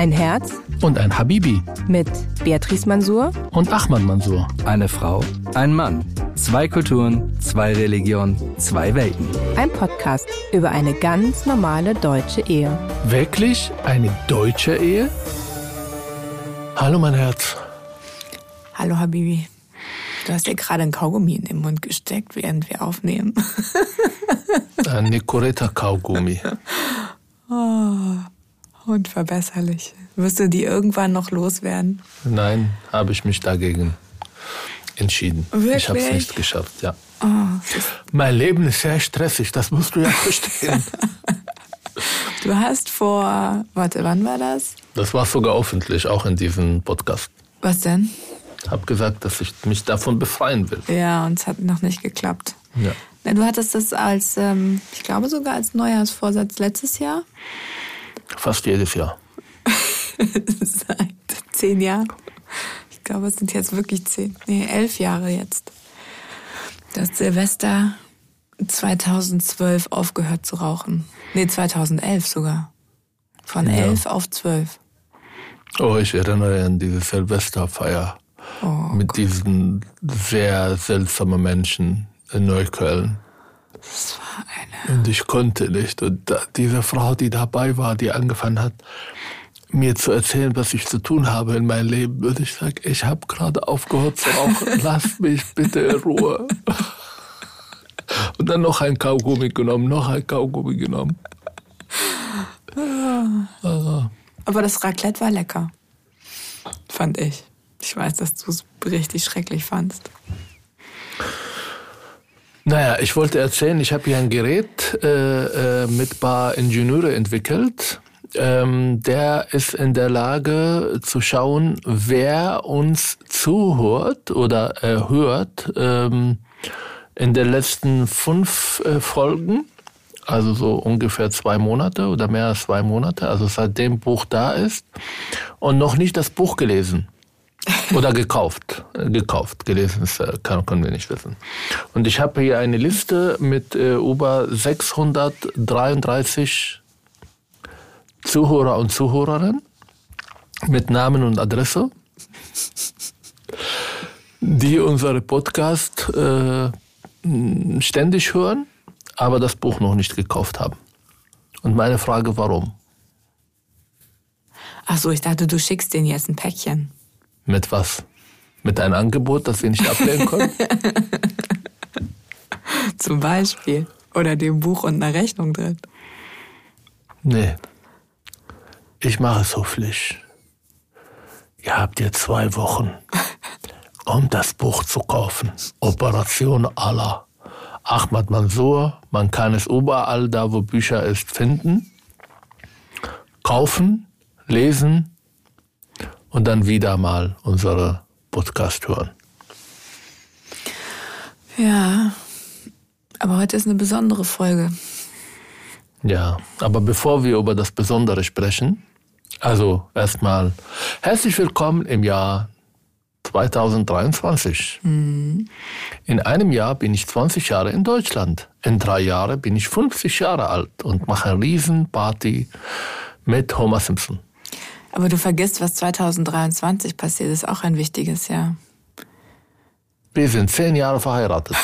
Ein Herz und ein Habibi mit Beatrice Mansour und Ahmad Mansour. Eine Frau, ein Mann, zwei Kulturen, zwei Religionen, zwei Welten. Ein Podcast über eine ganz normale deutsche Ehe. Wirklich eine deutsche Ehe? Hallo mein Herz. Hallo Habibi. Du hast ja gerade ein Kaugummi in den Mund gesteckt, während wir aufnehmen. Ein Nicoretta-Kaugummi. Oh, unverbesserlich. Wirst du die irgendwann noch loswerden? Nein, habe ich mich dagegen entschieden. Wirklich? Ich habe es nicht geschafft, ja. Oh. Mein Leben ist sehr stressig, das musst du ja verstehen. Du hast vor, wann war das? Das war sogar öffentlich, auch in diesem Podcast. Was denn? Habe gesagt, dass ich mich davon befreien will. Ja, und es hat noch nicht geklappt. Ja. Du hattest das als, ich glaube sogar als Neujahrsvorsatz letztes Jahr? Fast jedes Jahr. Seit 10 Jahren. Ich glaube, es sind jetzt wirklich 10. Nee, 11 Jahre jetzt. Das Silvester 2012 aufgehört zu rauchen. Nee, 2011 sogar. Von 11 auf 12. Oh, ich erinnere an diese Silvesterfeier. Oh, mit diesen sehr seltsamen Menschen in Neukölln. Das war eine... Und ich konnte nicht. Und diese Frau, die dabei war, die angefangen hat, mir zu erzählen, was ich zu tun habe in meinem Leben. Und ich sage, ich habe gerade aufgehört zu rauchen. Lass mich bitte in Ruhe. Und dann noch ein Kaugummi genommen. Also. Aber das Raclette war lecker, fand ich. Ich weiß, dass du es richtig schrecklich fandst. Naja, ich wollte erzählen, ich habe hier ein Gerät mit ein paar Ingenieure entwickelt. Der ist in der Lage zu schauen, wer uns zuhört oder hört in den letzten 5 Folgen. Also so ungefähr 2 Monate oder mehr als 2 Monate. Also seitdem Buch da ist und noch nicht das Buch gelesen. Oder gekauft, gelesen können wir nicht wissen. Und ich habe hier eine Liste mit über 633 Zuhörer und Zuhörerinnen mit Namen und Adresse, die unseren Podcast ständig hören, aber das Buch noch nicht gekauft haben. Und meine Frage, warum? Ach so, ich dachte, du schickst denen jetzt ein Päckchen. Mit was? Mit einem Angebot, das wir nicht ablehnen können? Zum Beispiel. Oder dem Buch und einer Rechnung drin. Nee. Ich mache es höflich. Ihr habt jetzt 2 Wochen, um das Buch zu kaufen. Operation Allah. Ahmad Mansour. Man kann es überall da, wo Bücher ist, finden. Kaufen, lesen. Und dann wieder mal unsere Podcast hören. Ja, aber heute ist eine besondere Folge. Ja, aber bevor wir über das Besondere sprechen, also erstmal herzlich willkommen im Jahr 2023. Mhm. In einem Jahr bin ich 20 Jahre in Deutschland. In 3 Jahren bin ich 50 Jahre alt und mache eine Riesenparty mit Homer Simpson. Aber du vergisst, was 2023 passiert ist, auch ein wichtiges Jahr. Wir sind 10 Jahre verheiratet.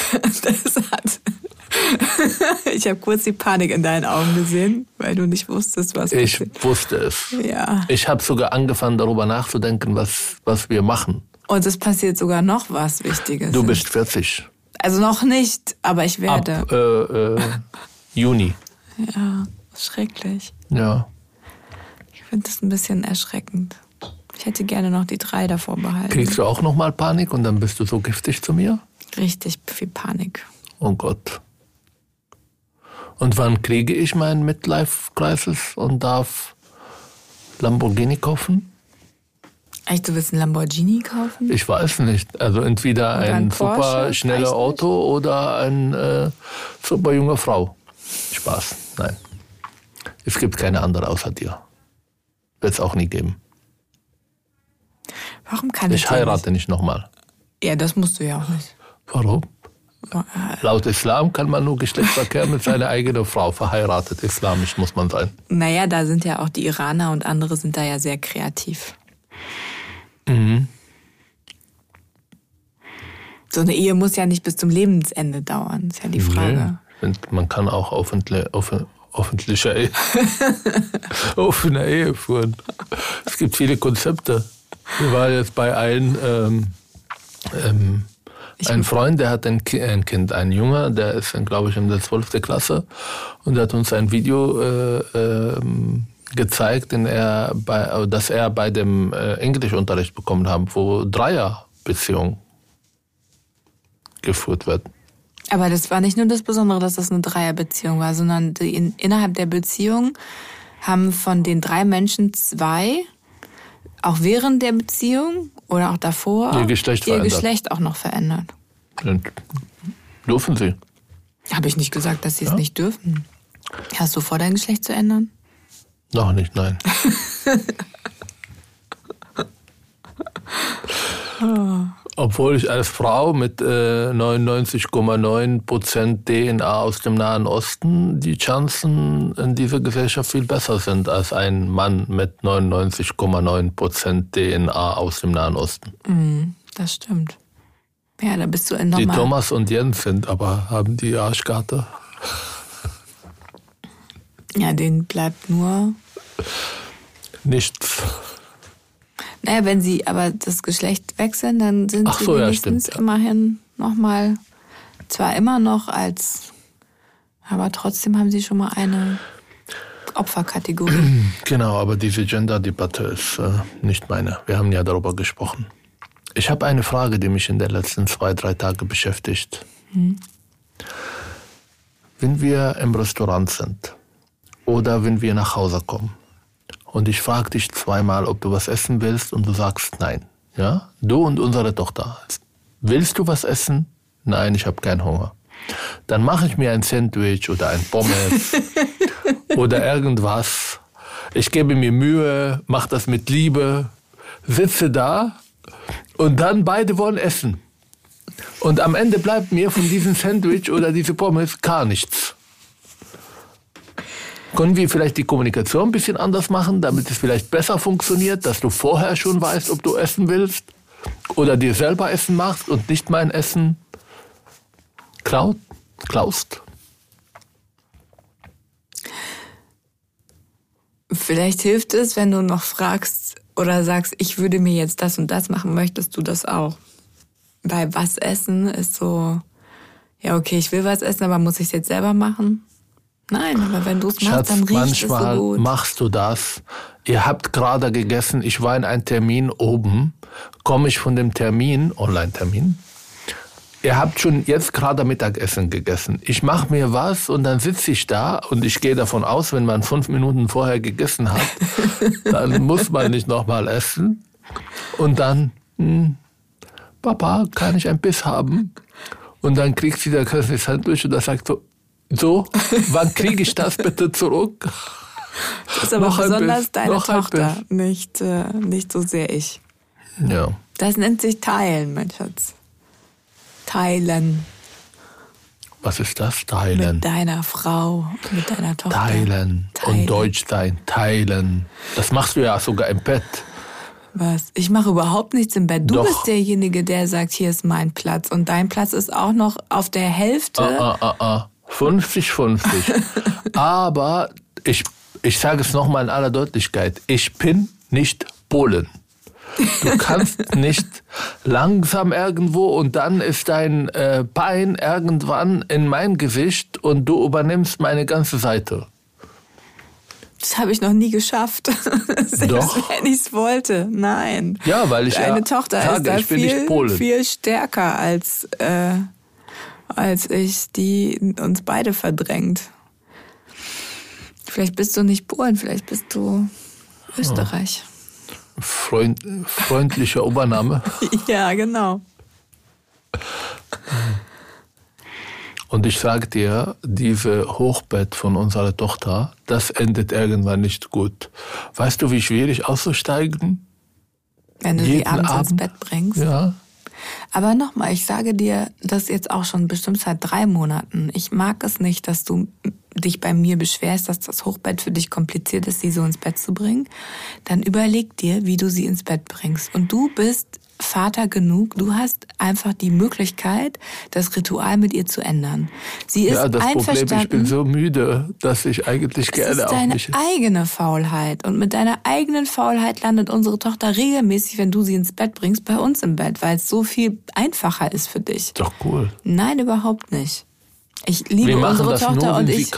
Ich habe kurz die Panik in deinen Augen gesehen, weil du nicht wusstest, was passiert. Ich wusste es. Ja. Ich habe sogar angefangen, darüber nachzudenken, was wir machen. Und es passiert sogar noch was Wichtiges. Du bist 40. Also noch nicht, aber ich werde. Ab Juni. Ja, schrecklich. Ja. Ich finde das ein bisschen erschreckend. Ich hätte gerne noch die 3 davor behalten. Kriegst du auch nochmal Panik und dann bist du so giftig zu mir? Richtig viel Panik. Oh Gott. Und wann kriege ich meinen Midlife-Crisis und darf Lamborghini kaufen? Echt, du willst einen Lamborghini kaufen? Ich weiß nicht. Also entweder ein super schnelles Auto oder eine super junge Frau. Spaß. Nein. Es gibt keine andere außer dir. Wird es auch nie geben. Warum kann ich heirate nicht nochmal. Ja, das musst du ja auch nicht. Warum? Laut Islam kann man nur Geschlechtsverkehr mit seiner eigenen Frau, verheiratet, islamisch muss man sein. Naja, da sind ja auch die Iraner und andere sind da ja sehr kreativ. Mhm. So eine Ehe muss ja nicht bis zum Lebensende dauern, ist ja die Frage. Nee, man kann auch offene Ehe führen. Es gibt viele Konzepte. Wir waren jetzt bei einem ein Freund, der hat ein Kind, ein Junge, der ist, glaube ich, in der 12. Klasse und der hat uns ein Video gezeigt, das er bei dem Englischunterricht bekommen hat, wo Dreierbeziehung geführt wird. Aber das war nicht nur das Besondere, dass das eine Dreierbeziehung war, sondern innerhalb der Beziehung haben von den 3 Menschen 2 auch während der Beziehung oder auch davor ihr Geschlecht auch noch verändert. Und dürfen sie? Habe ich nicht gesagt, dass sie es nicht dürfen. Hast du vor, dein Geschlecht zu ändern? Noch nicht, nein. Obwohl ich als Frau mit 99,9% DNA aus dem Nahen Osten die Chancen in dieser Gesellschaft viel besser sind als ein Mann mit 99,9% DNA aus dem Nahen Osten. Mm, das stimmt. Ja, da bist du enorm. Die Thomas und Jens sind, aber haben die Arschkarte. Ja, denen bleibt nur nichts. Naja, wenn sie aber das Geschlecht wechseln, dann sind sie wenigstens immerhin nochmal, zwar immer noch als, aber trotzdem haben sie schon mal eine Opferkategorie. Genau, aber diese Gender-Debatte ist nicht meine. Wir haben ja darüber gesprochen. Ich habe eine Frage, die mich in den letzten 2-3 Tagen beschäftigt. Hm. Wenn wir im Restaurant sind oder wenn wir nach Hause kommen, und ich frage dich zweimal, ob du was essen willst und du sagst nein. Ja? Du und unsere Tochter. Willst du was essen? Nein, ich habe keinen Hunger. Dann mache ich mir ein Sandwich oder ein Pommes oder irgendwas. Ich gebe mir Mühe, mache das mit Liebe, sitze da und dann beide wollen essen. Und am Ende bleibt mir von diesem Sandwich oder diese Pommes gar nichts. Können wir vielleicht die Kommunikation ein bisschen anders machen, damit es vielleicht besser funktioniert, dass du vorher schon weißt, ob du essen willst oder dir selber Essen machst und nicht mein Essen klaust? Vielleicht hilft es, wenn du noch fragst oder sagst, ich würde mir jetzt das und das machen, möchtest du das auch? Weil was essen ist so, ja okay, ich will was essen, aber muss ich es jetzt selber machen? Nein, aber wenn du es machst, dann riecht es so gut. Machst du das. Ihr habt gerade gegessen, ich war in einem Termin oben, komme ich von dem Termin, Online-Termin, ihr habt schon jetzt gerade Mittagessen gegessen. Ich mache mir was und dann sitze ich da und ich gehe davon aus, wenn man 5 Minuten vorher gegessen hat, dann muss man nicht nochmal essen. Und dann, Papa, kann ich ein Biss haben? Und dann kriegt sie das Sandwich und das sagt so, wann kriege ich das bitte zurück? Das ist aber besonders deine Tochter, nicht so sehr ich. Ja. Das nennt sich Teilen, mein Schatz. Teilen. Was ist das? Teilen. Mit deiner Frau, mit deiner Tochter. Teilen. Und deutsch sein. Teilen. Das machst du ja sogar im Bett. Was? Ich mache überhaupt nichts im Bett. Du bist derjenige, der sagt, hier ist mein Platz. Und dein Platz ist auch noch auf der Hälfte. 50-50. Aber ich sage es nochmal in aller Deutlichkeit. Ich bin nicht Polen. Du kannst nicht langsam irgendwo und dann ist dein Bein irgendwann in mein Gesicht und du übernimmst meine ganze Seite. Das habe ich noch nie geschafft. Selbst wenn ich es wollte. Nein. Ja, weil ich eine Tochter sage, ist da ich bin viel, nicht Polen. Viel stärker als ich, die uns beide verdrängt. Vielleicht bist du nicht Polen, vielleicht bist du Österreich. Freundlicher Obername. Ja, genau. Und ich sage dir, dieses Hochbett von unserer Tochter, das endet irgendwann nicht gut. Weißt du, wie schwierig auszusteigen? Wenn du sie abends ins Bett bringst? Ja. Aber nochmal, ich sage dir das jetzt auch schon bestimmt seit 3 Monaten. Ich mag es nicht, dass du dich bei mir beschwerst, dass das Hochbett für dich kompliziert ist, sie so ins Bett zu bringen. Dann überleg dir, wie du sie ins Bett bringst. Und du bist Vater genug, du hast einfach die Möglichkeit, das Ritual mit ihr zu ändern. Sie ist einverstanden. Ja, das Problem, ich bin so müde, dass ich eigentlich gerne auch nicht... Es ist deine eigene Faulheit. Und mit deiner eigenen Faulheit landet unsere Tochter regelmäßig, wenn du sie ins Bett bringst, bei uns im Bett, weil es so viel einfacher ist für dich. Doch cool. Nein, überhaupt nicht. Ich liebe unsere Tochter nur, und ich.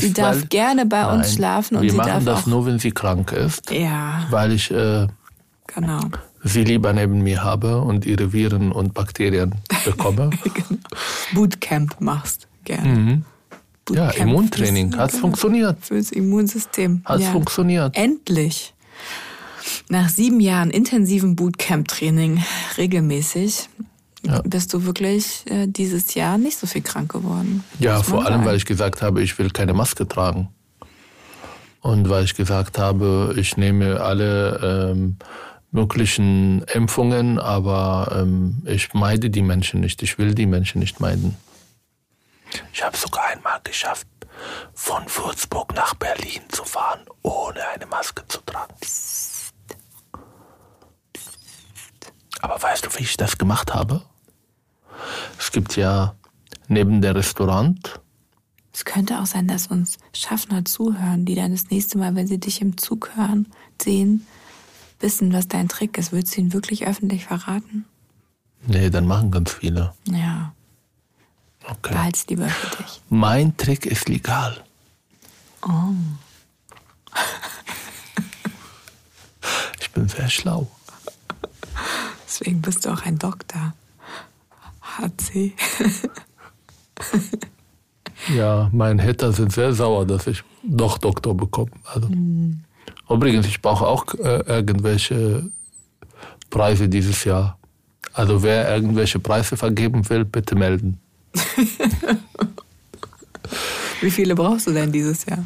Sie darf gerne bei uns schlafen. Wir machen das nur, wenn sie krank ist. Ja. Weil ich... Genau. Sie lieber neben mir habe und ihre Viren und Bakterien bekomme. Genau. Bootcamp machst gerne. Mhm. Bootcamp, ja, Immuntraining. Hat es funktioniert. Fürs Immunsystem. Hat es funktioniert. Endlich. Nach 7 Jahren intensiven Bootcamp-Training regelmäßig bist du wirklich dieses Jahr nicht so viel krank geworden. Ja, vor allem, weil ich gesagt habe, ich will keine Maske tragen. Und weil ich gesagt habe, ich nehme alle... möglichen Impfungen, aber ich meide die Menschen nicht. Ich will die Menschen nicht meiden. Ich habe sogar einmal geschafft, von Würzburg nach Berlin zu fahren, ohne eine Maske zu tragen. Psst. Psst. Aber weißt du, wie ich das gemacht habe? Es gibt ja neben dem Restaurant... Es könnte auch sein, dass uns Schaffner zuhören, die dann das nächste Mal, wenn sie dich im Zug hören, sehen... wissen, was dein Trick ist. Würdest du ihn wirklich öffentlich verraten? Nee, dann machen ganz viele. Ja. Okay. Behalt's lieber für dich. Mein Trick ist legal. Oh. Ich bin sehr schlau. Deswegen bist du auch ein Doktor. HC. Ja, meine Hater sind sehr sauer, dass ich doch Doktor bekomme. Also. Mm. Übrigens, ich brauche auch irgendwelche Preise dieses Jahr. Also wer irgendwelche Preise vergeben will, bitte melden. Wie viele brauchst du denn dieses Jahr?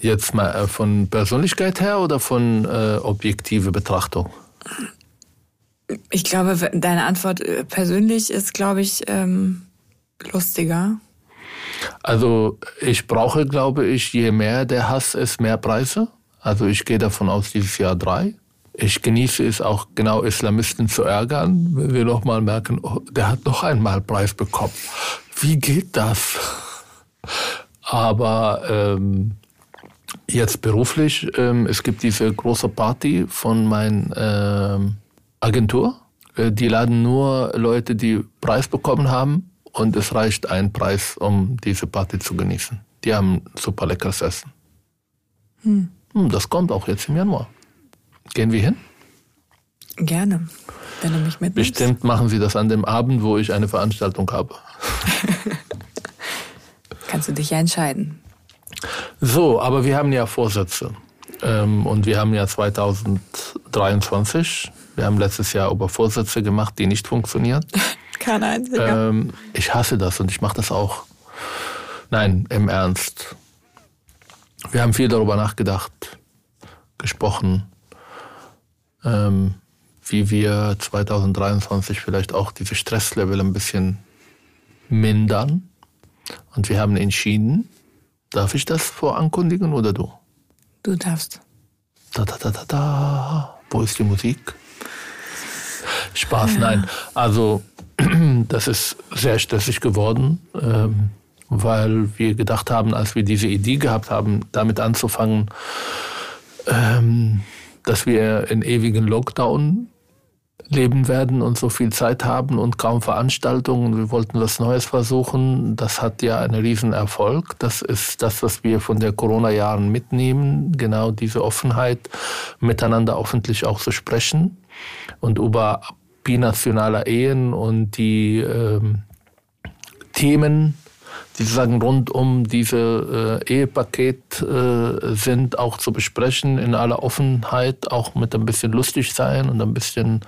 Jetzt mal von Persönlichkeit her oder von objektiver Betrachtung? Ich glaube, deine Antwort persönlich ist, glaube ich, lustiger. Also ich brauche, glaube ich, je mehr der Hass ist, mehr Preise. Also ich gehe davon aus, dieses Jahr 3. Ich genieße es auch, genau Islamisten zu ärgern, wenn wir nochmal merken, oh, der hat noch einmal Preis bekommen. Wie geht das? Aber jetzt beruflich, es gibt diese große Party von meiner Agentur. Die laden nur Leute, die Preis bekommen haben. Und es reicht ein Preis, um diese Party zu genießen. Die haben super leckeres Essen. Hm. Das kommt auch jetzt im Januar. Gehen wir hin? Gerne, wenn du mich mitnimmst. Bestimmt machen sie das an dem Abend, wo ich eine Veranstaltung habe. Kannst du dich ja entscheiden. So, aber wir haben ja Vorsätze. Und wir haben ja 2023. Wir haben letztes Jahr über Vorsätze gemacht, die nicht funktionieren. Kein einziger. Ich hasse das und ich mache das auch. Nein, im Ernst. Wir haben viel darüber nachgedacht, gesprochen, wie wir 2023 vielleicht auch diese Stresslevel ein bisschen mindern. Und wir haben entschieden, darf ich das vorankündigen oder du? Du darfst. Da, da, da, da, da. Wo ist die Musik? Spaß, ja. Nein. Also... Das ist sehr stressig geworden, weil wir gedacht haben, als wir diese Idee gehabt haben, damit anzufangen, dass wir in ewigen Lockdown leben werden und so viel Zeit haben und kaum Veranstaltungen. Wir wollten was Neues versuchen. Das hat ja einen riesen Erfolg. Das ist das, was wir von der Corona-Jahren mitnehmen. Genau diese Offenheit, miteinander öffentlich auch zu sprechen und über binationaler Ehen und die Themen, die sozusagen rund um diese Ehepaket sind, auch zu besprechen in aller Offenheit, auch mit ein bisschen lustig sein und ein bisschen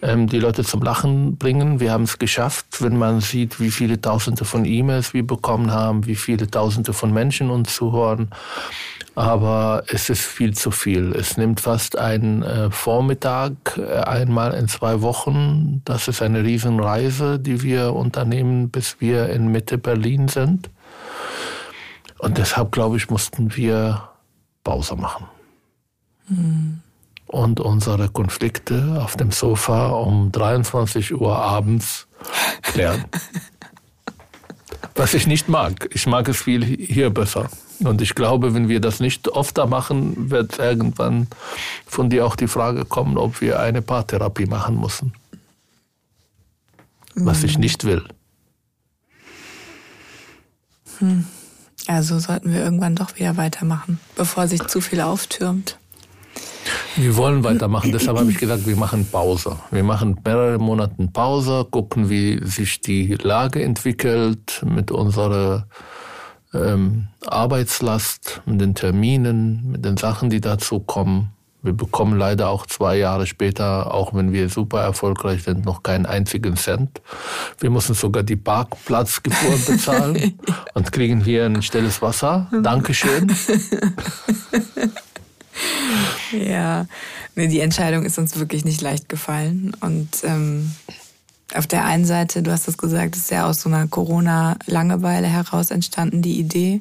die Leute zum Lachen bringen. Wir haben es geschafft, wenn man sieht, wie viele Tausende von E-Mails wir bekommen haben, wie viele Tausende von Menschen uns zuhören. aber es ist viel zu viel. Es nimmt fast einen Vormittag, einmal in 2 Wochen. Das ist eine Riesenreise, die wir unternehmen, bis wir in Mitte Berlin sind. Und deshalb, glaube ich, mussten wir Pause machen. Mhm. Und unsere Konflikte auf dem Sofa um 23 Uhr abends klären. Was ich nicht mag. Ich mag es viel hier besser. Und ich glaube, wenn wir das nicht öfter machen, wird irgendwann von dir auch die Frage kommen, ob wir eine Paartherapie machen müssen. Was ich nicht will. Also sollten wir irgendwann doch wieder weitermachen, bevor sich zu viel auftürmt. Wir wollen weitermachen, deshalb habe ich gesagt, wir machen Pause. Wir machen mehrere Monate Pause, gucken, wie sich die Lage entwickelt mit unserer Arbeitslast, mit den Terminen, mit den Sachen, die dazu kommen. Wir bekommen leider auch 2 Jahre später, auch wenn wir super erfolgreich sind, noch keinen einzigen Cent. Wir müssen sogar die Parkplatzgebühr bezahlen und kriegen hier ein stilles Wasser. Dankeschön. Ja, nee, die Entscheidung ist uns wirklich nicht leicht gefallen. Und auf der einen Seite, du hast es gesagt, ist ja aus so einer Corona-Langeweile heraus entstanden, die Idee.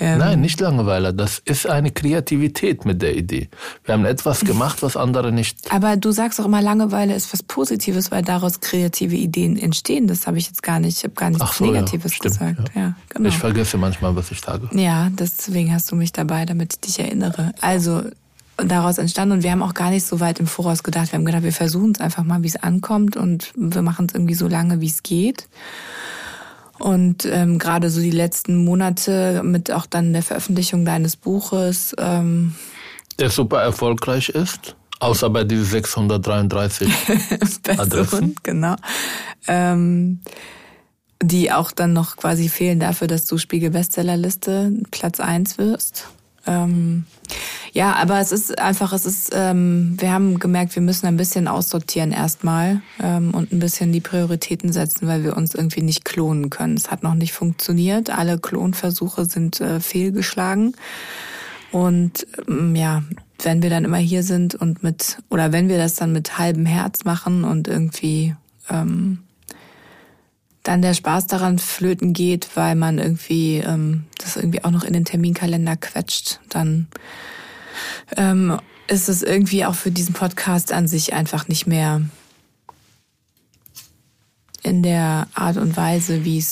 Nein, nicht Langeweile. Das ist eine Kreativität mit der Idee. Wir haben etwas gemacht, was andere nicht. Aber du sagst auch immer, Langeweile ist was Positives, weil daraus kreative Ideen entstehen. Das habe ich jetzt gar nicht. Ich habe gar nichts Negatives gesagt. Ja. Ja, genau. Ich vergesse manchmal, was ich sage. Ja, deswegen hast du mich dabei, damit ich dich erinnere. Also daraus entstanden, und wir haben auch gar nicht so weit im Voraus gedacht. Wir haben gedacht, wir versuchen es einfach mal, wie es ankommt, und wir machen es irgendwie so lange, wie es geht. Und gerade so die letzten Monate mit auch dann der Veröffentlichung deines Buches. Der super erfolgreich ist, außer bei diesen 633 Adressen. Genau. Die auch dann noch quasi fehlen dafür, dass du Spiegel-Bestsellerliste Platz 1 wirst. Ja, aber es ist einfach, wir haben gemerkt, wir müssen ein bisschen aussortieren erstmal und ein bisschen die Prioritäten setzen, weil wir uns irgendwie nicht klonen können. Es hat noch nicht funktioniert. Alle Klonversuche sind fehlgeschlagen. Und ja, wenn wir dann immer hier sind und wenn wir das dann mit halbem Herz machen und irgendwie dann der Spaß daran flöten geht, weil man irgendwie das irgendwie auch noch in den Terminkalender quetscht, dann ist es irgendwie auch für diesen Podcast an sich einfach nicht mehr in der Art und Weise, wie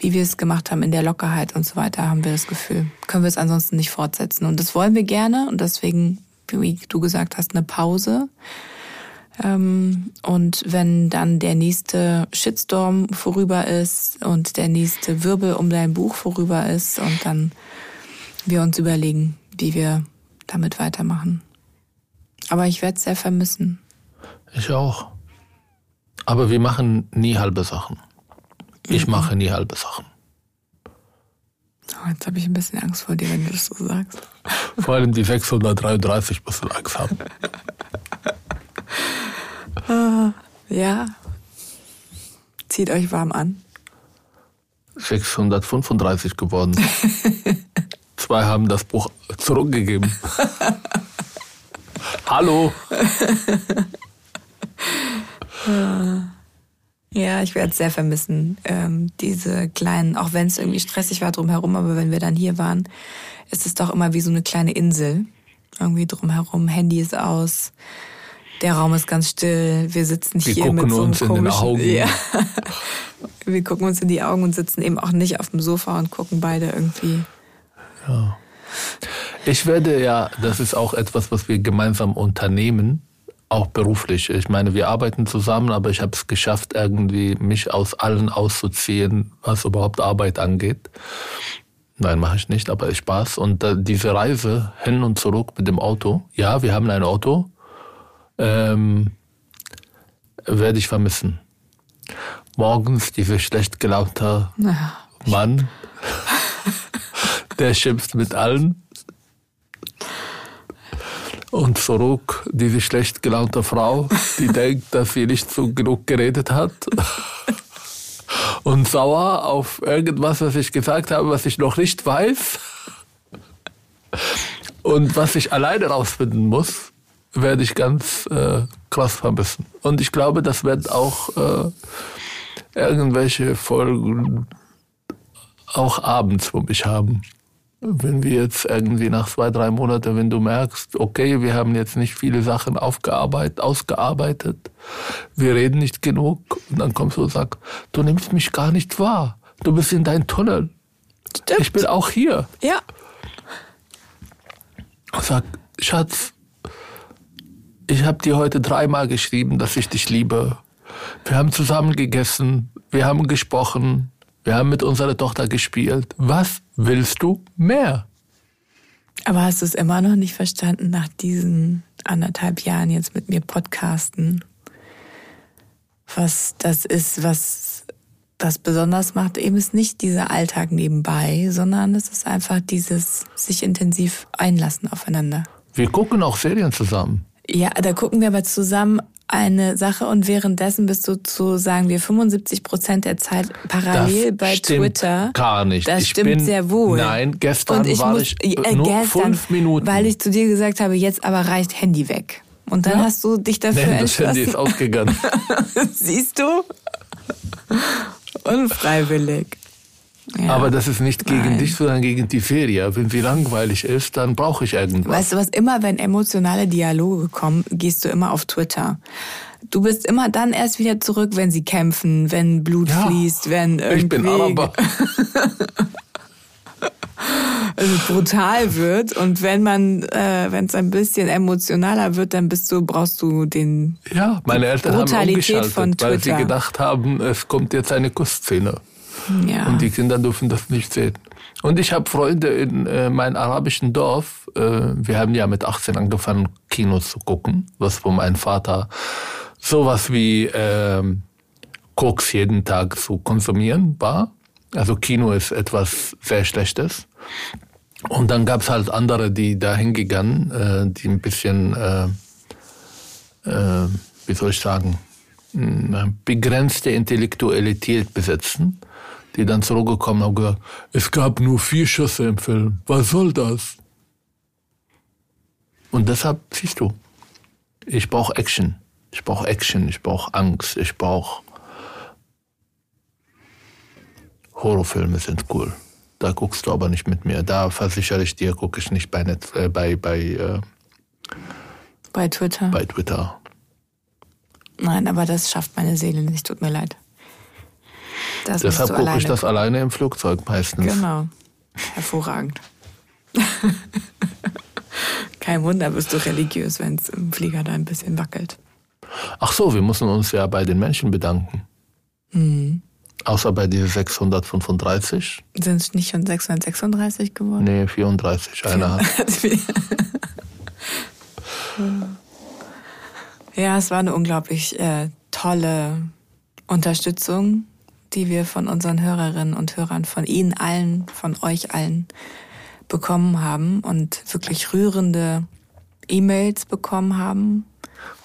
wir es gemacht haben, in der Lockerheit und so weiter, haben wir das Gefühl. Können wir es ansonsten nicht fortsetzen. Und das wollen wir gerne, und deswegen, wie du gesagt hast, eine Pause. Und wenn dann der nächste Shitstorm vorüber ist und der nächste Wirbel um dein Buch vorüber ist, und dann wir uns überlegen, wie wir damit weitermachen. Aber ich werde es sehr vermissen. Ich auch. Aber wir machen nie halbe Sachen. Ich mache nie halbe Sachen. Oh, jetzt habe ich ein bisschen Angst vor dir, wenn du das so sagst. Vor allem die 633 musst du Angst haben. Ja, zieht euch warm an. 635 geworden. 2 haben das Buch zurückgegeben. Hallo. Ja, ich werde es sehr vermissen. Diese kleinen, auch wenn es irgendwie stressig war drumherum, aber wenn wir dann hier waren, ist es doch immer wie so eine kleine Insel. Irgendwie drumherum, Handy ist aus. Der Raum ist ganz still. Wir sitzen hier mit so einem komischen... Ja. Wir gucken uns in die Augen und sitzen eben auch nicht auf dem Sofa und gucken beide irgendwie. Ja. Ich werde ja, das ist auch etwas, was wir gemeinsam unternehmen, auch beruflich. Ich meine, wir arbeiten zusammen, aber ich habe es geschafft, irgendwie mich aus allen auszuziehen, was überhaupt Arbeit angeht. Nein, mache ich nicht, aber es Spaß. Und diese Reise hin und zurück mit dem Auto. Ja, wir haben ein Auto. Werde ich vermissen. Morgens dieser schlecht gelaunte Mann, der schimpft mit allen. Und zurück diese schlecht gelaunte Frau, die denkt, dass sie nicht so genug geredet hat. Und sauer auf irgendwas, was ich gesagt habe, was ich noch nicht weiß. Und was ich alleine rausfinden muss, werde ich ganz krass vermissen. Und ich glaube, das werden auch irgendwelche Folgen auch abends für mich haben. Wenn wir jetzt irgendwie nach 2-3 Monaten, wenn du merkst, okay, wir haben jetzt nicht viele Sachen ausgearbeitet, wir reden nicht genug, und dann kommst du und sagst, du nimmst mich gar nicht wahr, du bist in deinem Tunnel. Stimmt. Ich bin auch hier. Ja. Und sag, Schatz, ich habe dir heute 3-mal geschrieben, dass ich dich liebe. Wir haben zusammen gegessen, wir haben gesprochen, wir haben mit unserer Tochter gespielt. Was willst du mehr? Aber hast du es immer noch nicht verstanden, nach diesen 1,5 Jahren jetzt mit mir podcasten, was das ist, was das besonders macht? Eben ist nicht dieser Alltag nebenbei, sondern es ist einfach dieses sich intensiv einlassen aufeinander. Wir gucken auch Serien zusammen. Ja, da gucken wir aber zusammen eine Sache, und währenddessen bist du zu, sagen wir, 75% der Zeit parallel das bei Twitter. Gar nicht. Das stimmt sehr wohl. Nein, gestern war ich nur 5 Minuten. Weil ich zu dir gesagt habe, jetzt aber reicht Handy weg. Und dann hast du dich dafür entschlossen. Das Handy ist ausgegangen. Siehst du? Unfreiwillig. Ja. Aber das ist nicht gegen dich, sondern gegen die Ferie. Wenn sie langweilig ist, dann brauche ich irgendwas. Weißt du was, immer wenn emotionale Dialoge kommen, gehst du immer auf Twitter. Du bist immer dann erst wieder zurück, wenn sie kämpfen, wenn Blut fließt, wenn irgendwie... Ich bin Araber. Also brutal wird, und wenn man, wenn es ein bisschen emotionaler wird, dann brauchst du den... Ja, meine Eltern haben umgeschaltet, weil sie gedacht haben, es kommt jetzt eine Kussszene. Ja. Und die Kinder dürfen das nicht sehen. Und ich habe Freunde in meinem arabischen Dorf. Wir haben ja mit 18 angefangen, Kinos zu gucken, was von meinem Vater sowas wie Koks jeden Tag zu konsumieren war. Also Kino ist etwas sehr Schlechtes. Und dann gab es halt andere, die da hingegangen, die ein bisschen, wie soll ich sagen, begrenzte Intellektualität besitzen, die dann zurückgekommen haben und gesagt, es gab nur 4 Schüsse im Film. Was soll das? Und deshalb, siehst du, ich brauche Action. Ich brauche Action, ich brauche Angst, ich brauche... Horrorfilme sind cool. Da guckst du aber nicht mit mir. Da versichere ich dir, gucke ich nicht bei Twitter. Bei Twitter. Nein, aber das schafft meine Seele nicht. Tut mir leid. Deshalb gucke ich das alleine im Flugzeug meistens. Genau. Hervorragend. Kein Wunder, bist du religiös, wenn es im Flieger da ein bisschen wackelt. Ach so, wir müssen uns ja bei den Menschen bedanken. Mhm. Außer bei den 635. Sind es nicht schon 636 geworden? Nee, 34. Einer hat. Ja, es war eine unglaublich tolle Unterstützung, die wir von unseren Hörerinnen und Hörern, von Ihnen allen, von euch allen bekommen haben und wirklich rührende E-Mails bekommen haben.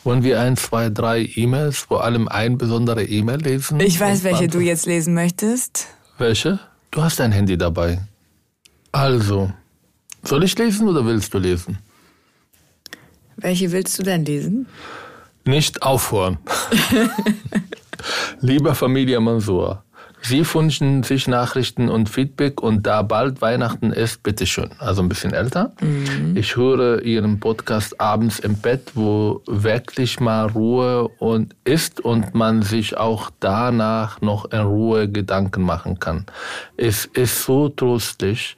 Wollen wir 1, 2, 3 E-Mails, vor allem eine besondere E-Mail lesen? Ich weiß, welche du jetzt lesen möchtest. Welche? Du hast dein Handy dabei. Also, soll ich lesen oder willst du lesen? Welche willst du denn lesen? Nicht aufhören. Lieber Familie Mansour, Sie wünschen sich Nachrichten und Feedback, und da bald Weihnachten ist, bitteschön. Also ein bisschen älter. Mhm. Ich höre Ihren Podcast abends im Bett, wo wirklich mal Ruhe ist und man sich auch danach noch in Ruhe Gedanken machen kann. Es ist so tröstlich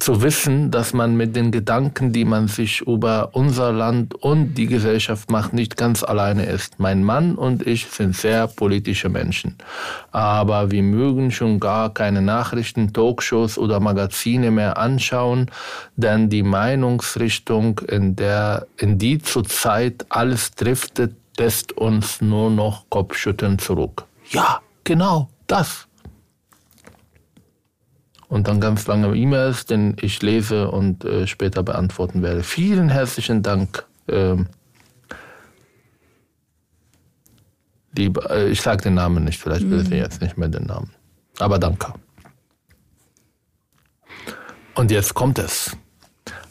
zu wissen, dass man mit den Gedanken, die man sich über unser Land und die Gesellschaft macht, nicht ganz alleine ist. Mein Mann und ich sind sehr politische Menschen. Aber wir mögen schon gar keine Nachrichten, Talkshows oder Magazine mehr anschauen, denn die Meinungsrichtung, in die zurzeit alles driftet, lässt uns nur noch Kopfschütteln zurück. Ja, genau das. Und dann ganz lange E-Mails, den ich lese und später beantworten werde. Vielen herzlichen Dank. Ich sage den Namen nicht, vielleicht wissen wir jetzt nicht mehr den Namen. Aber danke. Und jetzt kommt es.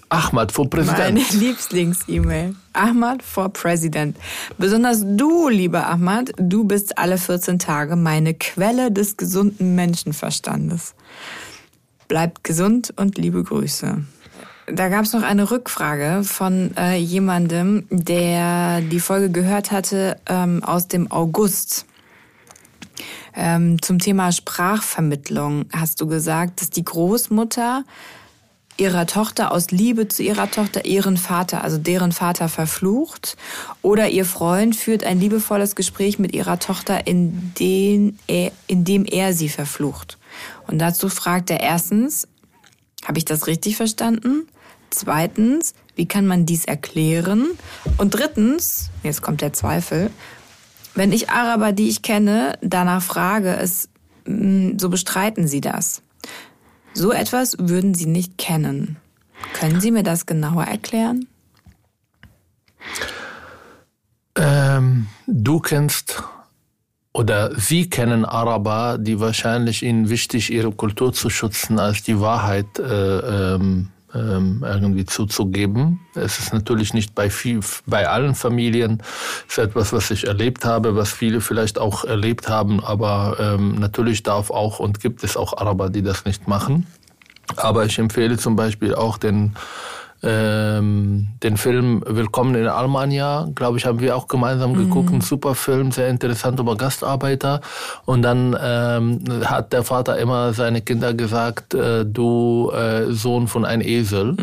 Ahmad for President. Meine Lieblings-E-Mail. Ahmad for President. Besonders du, lieber Ahmad, du bist alle 14 Tage meine Quelle des gesunden Menschenverstandes. Bleibt gesund und liebe Grüße. Da gab es noch eine Rückfrage von jemandem, der die Folge gehört hatte aus dem August. Zum Thema Sprachvermittlung hast du gesagt, dass die Großmutter ihrer Tochter aus Liebe zu ihrer Tochter ihren Vater, also deren Vater, verflucht, oder ihr Freund führt ein liebevolles Gespräch mit ihrer Tochter, in dem er sie verflucht. Und dazu fragt er erstens, habe ich das richtig verstanden? Zweitens, wie kann man dies erklären? Und drittens, jetzt kommt der Zweifel, wenn ich Araber, die ich kenne, danach frage, so bestreiten sie das. So etwas würden sie nicht kennen. Können Sie mir das genauer erklären? Du kennst oder wir kennen Araber, die wahrscheinlich ihnen wichtig, ihre Kultur zu schützen, als die Wahrheit irgendwie zuzugeben. Es ist natürlich nicht bei allen Familien. Es ist etwas, was ich erlebt habe, was viele vielleicht auch erlebt haben, aber natürlich darf auch und gibt es auch Araber, die das nicht machen. Aber ich empfehle zum Beispiel auch den Film Willkommen in Almanya, glaube ich, haben wir auch gemeinsam geguckt. Ein super Film, sehr interessant über Gastarbeiter. Und dann hat der Vater immer seine Kinder gesagt, du Sohn von einem Esel.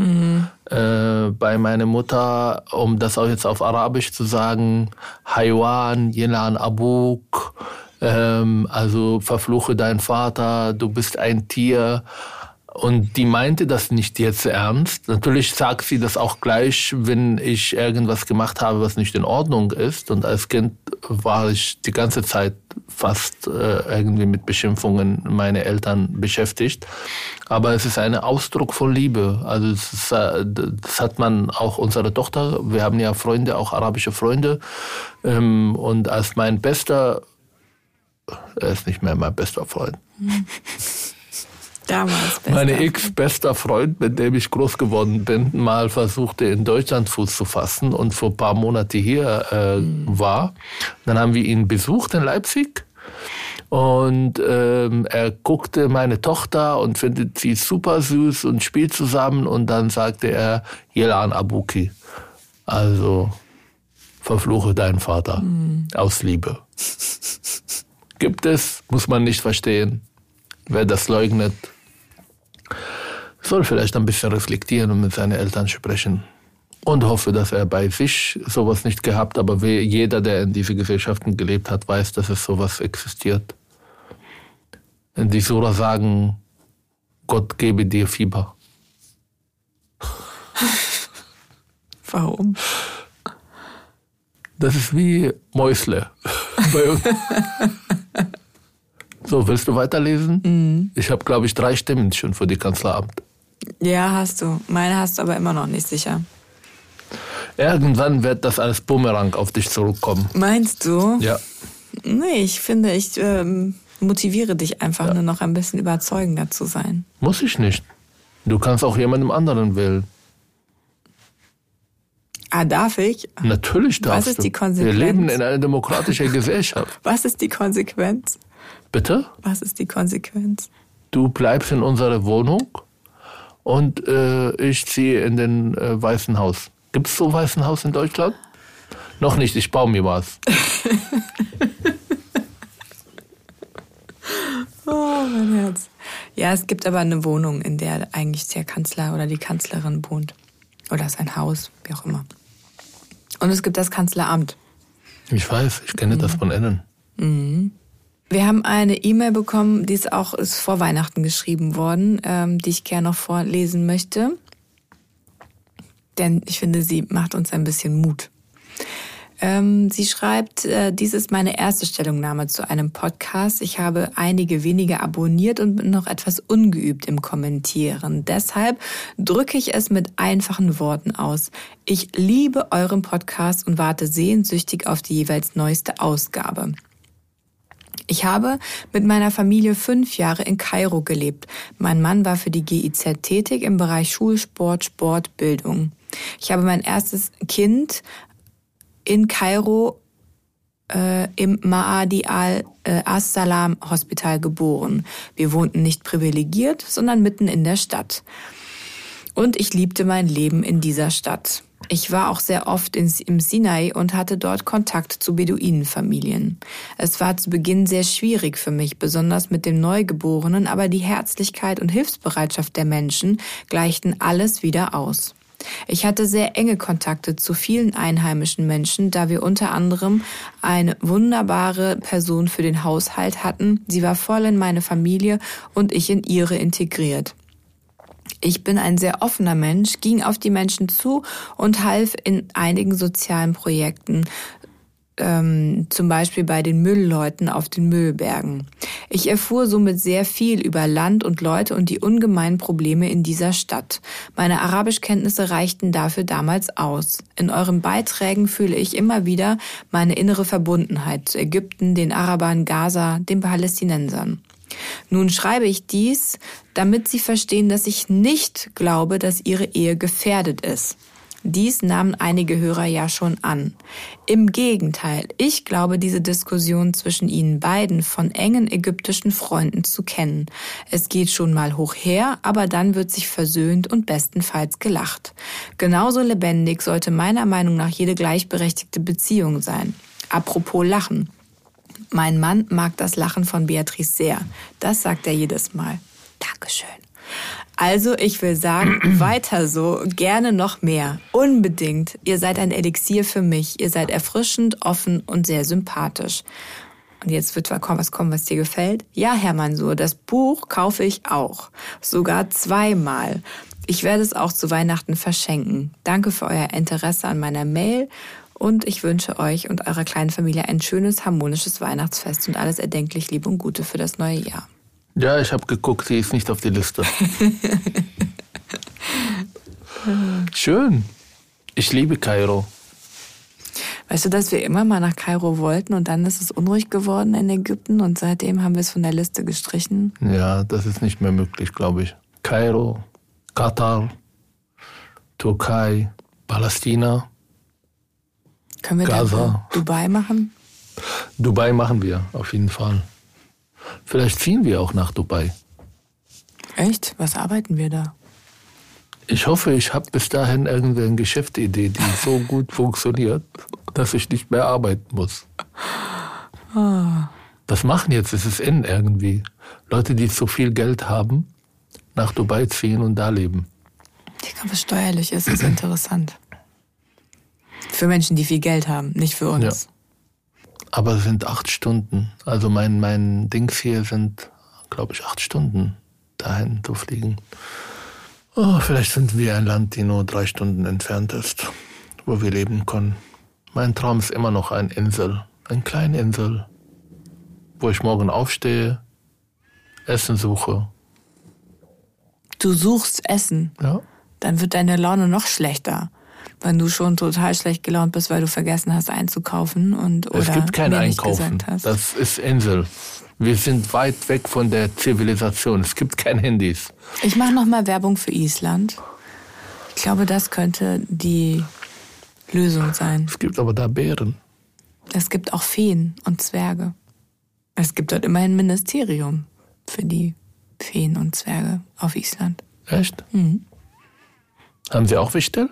Bei meiner Mutter, um das auch jetzt auf Arabisch zu sagen, Haywan, Yelan Abuk, also verfluche deinen Vater, du bist ein Tier. Und die meinte das nicht jetzt ernst. Natürlich sagt sie das auch gleich, wenn ich irgendwas gemacht habe, was nicht in Ordnung ist. Und als Kind war ich die ganze Zeit fast irgendwie mit Beschimpfungen meiner Eltern beschäftigt. Aber es ist ein Ausdruck von Liebe. Also das hat man auch unserer Tochter. Wir haben ja Freunde, auch arabische Freunde. Und als mein bester, er ist nicht mehr mein bester Freund. Damals meine ex-bester Freund, mit dem ich groß geworden bin, mal versuchte, in Deutschland Fuß zu fassen und vor ein paar Monaten hier war. Dann haben wir ihn besucht in Leipzig und er guckte meine Tochter und findet sie super süß und spielt zusammen und dann sagte er, Yelan Abuki, also verfluche deinen Vater aus Liebe. Gibt es, muss man nicht verstehen. Wer das leugnet, soll vielleicht ein bisschen reflektieren und mit seinen Eltern sprechen. Und hoffe, dass er bei sich sowas nicht gehabt, aber jeder, der in diese Gesellschaften gelebt hat, weiß, dass es sowas existiert. Und die Sura sagen, Gott gebe dir Fieber. Warum? Das ist wie Mäusle bei uns. So, willst du weiterlesen? Ich habe, glaube ich, 3 Stimmen schon für die Kanzleramt. Ja, hast du. Meine hast du aber immer noch nicht sicher. Irgendwann wird das als Bumerang auf dich zurückkommen. Meinst du? Ja. Nee, ich finde, ich motiviere dich einfach nur noch ein bisschen überzeugender zu sein. Muss ich nicht. Du kannst auch jemandem anderen wählen. Ah, darf ich? Natürlich darfst du. Was ist die Konsequenz? Wir leben in einer demokratischen Gesellschaft. Was ist die Konsequenz? Bitte? Was ist die Konsequenz? Du bleibst in unserer Wohnung und ich ziehe in den Weißen Haus. Gibt es so ein Weißen Haus in Deutschland? Noch nicht, ich baue mir was. Oh, mein Herz. Ja, es gibt aber eine Wohnung, in der eigentlich der Kanzler oder die Kanzlerin wohnt. Oder sein Haus, wie auch immer. Und es gibt das Kanzleramt. Ich weiß, ich kenne das von innen. Mhm. Wir haben eine E-Mail bekommen, die ist vor Weihnachten geschrieben worden, die ich gerne noch vorlesen möchte. Denn ich finde, sie macht uns ein bisschen Mut. Sie schreibt, dies ist meine erste Stellungnahme zu einem Podcast. Ich habe einige wenige abonniert und bin noch etwas ungeübt im Kommentieren. Deshalb drücke ich es mit einfachen Worten aus. Ich liebe euren Podcast und warte sehnsüchtig auf die jeweils neueste Ausgabe. Ich habe mit meiner Familie 5 Jahre in Kairo gelebt. Mein Mann war für die GIZ tätig im Bereich Schulsport, Sport, Bildung. Ich habe mein erstes Kind in Kairo im Ma'adi al-As-Salam Hospital geboren. Wir wohnten nicht privilegiert, sondern mitten in der Stadt. Und ich liebte mein Leben in dieser Stadt. Ich war auch sehr oft im Sinai und hatte dort Kontakt zu Beduinenfamilien. Es war zu Beginn sehr schwierig für mich, besonders mit dem Neugeborenen, aber die Herzlichkeit und Hilfsbereitschaft der Menschen gleichten alles wieder aus. Ich hatte sehr enge Kontakte zu vielen einheimischen Menschen, da wir unter anderem eine wunderbare Person für den Haushalt hatten. Sie war voll in meine Familie und ich in ihre integriert. Ich bin ein sehr offener Mensch, ging auf die Menschen zu und half in einigen sozialen Projekten, zum Beispiel bei den Müllleuten auf den Müllbergen. Ich erfuhr somit sehr viel über Land und Leute und die ungemeinen Probleme in dieser Stadt. Meine Arabischkenntnisse reichten dafür damals aus. In euren Beiträgen fühle ich immer wieder meine innere Verbundenheit zu Ägypten, den Arabern, Gaza, den Palästinensern. Nun schreibe ich dies, damit Sie verstehen, dass ich nicht glaube, dass Ihre Ehe gefährdet ist. Dies nahmen einige Hörer ja schon an. Im Gegenteil, ich glaube, diese Diskussion zwischen Ihnen beiden von engen ägyptischen Freunden zu kennen. Es geht schon mal hoch her, aber dann wird sich versöhnt und bestenfalls gelacht. Genauso lebendig sollte meiner Meinung nach jede gleichberechtigte Beziehung sein. Apropos Lachen. Mein Mann mag das Lachen von Beatrice sehr. Das sagt er jedes Mal. Dankeschön. Also, ich will sagen, weiter so, gerne noch mehr. Unbedingt. Ihr seid ein Elixier für mich. Ihr seid erfrischend, offen und sehr sympathisch. Und jetzt wird was kommen, was dir gefällt. Ja, Herr Mansour, das Buch kaufe ich auch. Sogar 2-mal. Ich werde es auch zu Weihnachten verschenken. Danke für euer Interesse an meiner Mail. Und ich wünsche euch und eurer kleinen Familie ein schönes, harmonisches Weihnachtsfest und alles erdenklich Liebe und Gute für das neue Jahr. Ja, ich habe geguckt, sie ist nicht auf der Liste. Schön. Ich liebe Kairo. Weißt du, dass wir immer mal nach Kairo wollten und dann ist es unruhig geworden in Ägypten und seitdem haben wir es von der Liste gestrichen? Ja, das ist nicht mehr möglich, glaube ich. Kairo, Katar, Türkei, Palästina. Können wir Gaza. Dubai machen? Dubai machen wir, auf jeden Fall. Vielleicht ziehen wir auch nach Dubai. Echt? Was arbeiten wir da? Ich hoffe, ich habe bis dahin irgendeine Geschäftsidee, die so gut funktioniert, dass ich nicht mehr arbeiten muss. Oh. Das machen jetzt, es ist in irgendwie. Leute, die zu viel Geld haben, nach Dubai ziehen und da leben. Ich glaube, steuerlich ist interessant. Für Menschen, die viel Geld haben, nicht für uns. Ja. Aber es sind 8 Stunden. Also mein Dings hier sind, glaube ich, 8 Stunden dahin zu fliegen. Oh, vielleicht sind wir ein Land, die nur 3 Stunden entfernt ist, wo wir leben können. Mein Traum ist immer noch eine Insel, eine kleine Insel, wo ich morgen aufstehe, Essen suche. Du suchst Essen? Ja. Dann wird deine Laune noch schlechter. Wenn du schon total schlecht gelaunt bist, weil du vergessen hast einzukaufen und oder es gibt kein Einkaufen. Das ist Insel. Wir sind weit weg von der Zivilisation. Es gibt kein Handys. Ich mache nochmal Werbung für Island. Ich glaube, das könnte die Lösung sein. Es gibt aber da Bären. Es gibt auch Feen und Zwerge. Es gibt dort immerhin ein Ministerium für die Feen und Zwerge auf Island. Echt? Mhm. Haben Sie auch Wichtel?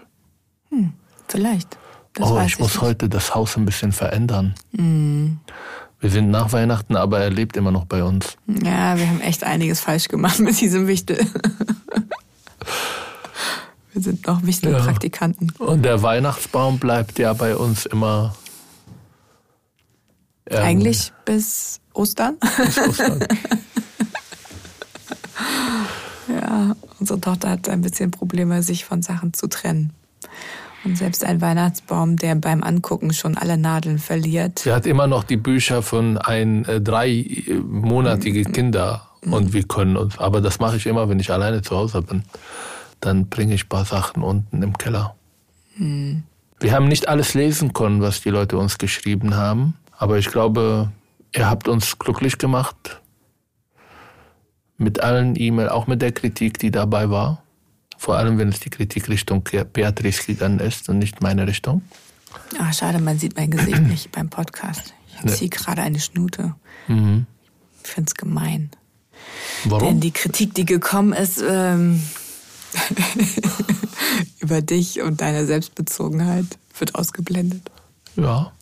Vielleicht. Ich muss heute das Haus ein bisschen verändern. Mm. Wir sind nach Weihnachten, aber er lebt immer noch bei uns. Ja, wir haben echt einiges falsch gemacht mit diesem Wichtel. Wir sind noch Wichtelpraktikanten. Ja. Und der Weihnachtsbaum bleibt ja bei uns immer... Eigentlich bis Ostern. Bis Ostern. Ja, unsere Tochter hat ein bisschen Probleme, sich von Sachen zu trennen. Und selbst ein Weihnachtsbaum, der beim Angucken schon alle Nadeln verliert. Sie hat immer noch die Bücher von 3-monatige Kinder und wir können uns. Aber das mache ich immer, wenn ich alleine zu Hause bin. Dann bringe ich ein paar Sachen unten im Keller. Wir haben nicht alles lesen können, was die Leute uns geschrieben haben. Aber ich glaube, Ihr habt uns glücklich gemacht mit allen E-Mails, auch mit der Kritik, die dabei war. Vor allem, wenn es die Kritik Richtung Beatrice gegangen ist und nicht meine Richtung. Ach, schade, man sieht mein Gesicht nicht beim Podcast. Ich ziehe gerade eine Schnute. Mhm. Ich finde es gemein. Warum? Denn die Kritik, die gekommen ist, über dich und deine Selbstbezogenheit, wird ausgeblendet. Ja.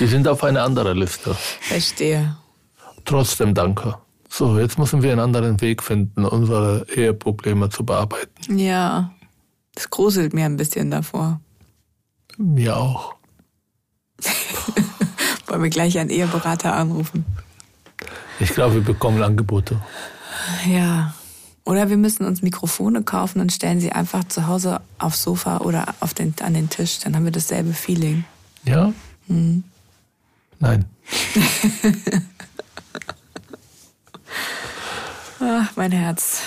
Die sind auf eine andere Liste. Verstehe. Trotzdem danke. So, jetzt müssen wir einen anderen Weg finden, unsere Eheprobleme zu bearbeiten. Ja, das gruselt mir ein bisschen davor. Mir auch. Wollen wir gleich einen Eheberater anrufen? Ich glaube, wir bekommen Angebote. Ja. Oder wir müssen uns Mikrofone kaufen und stellen sie einfach zu Hause aufs Sofa oder an den Tisch. Dann haben wir dasselbe Feeling. Ja? Hm. Nein. Ach, mein Herz.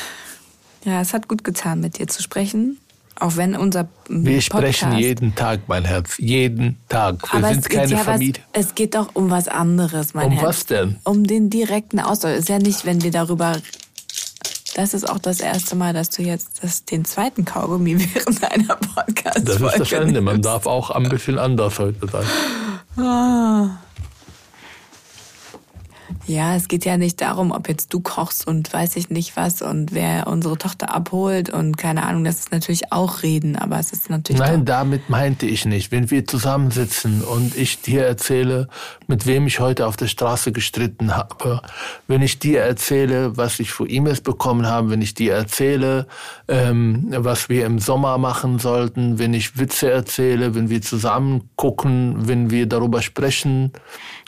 Ja, es hat gut getan, mit dir zu sprechen. Auch wenn unser Wir Podcast sprechen jeden Tag, mein Herz. Jeden Tag. Wir aber sind keine Familie. Es geht doch um was anderes, mein Herz. Um was denn? Um den direkten Austausch. Ist ja nicht, wenn wir darüber... Das ist auch das erste Mal, dass du jetzt den zweiten Kaugummi während einer Podcast-Folge Das ist das Ende. Man darf auch ein bisschen anders heute sein. Ah. Ja, es geht ja nicht darum, ob jetzt du kochst und weiß ich nicht was und wer unsere Tochter abholt und keine Ahnung, das ist natürlich auch Reden, aber es ist natürlich... Nein, damit meinte ich nicht. Wenn wir zusammensitzen und ich dir erzähle, mit wem ich heute auf der Straße gestritten habe, wenn ich dir erzähle, was ich für E-Mails bekommen habe, wenn ich dir erzähle, was wir im Sommer machen sollten, wenn ich Witze erzähle, wenn wir zusammen gucken, wenn wir darüber sprechen...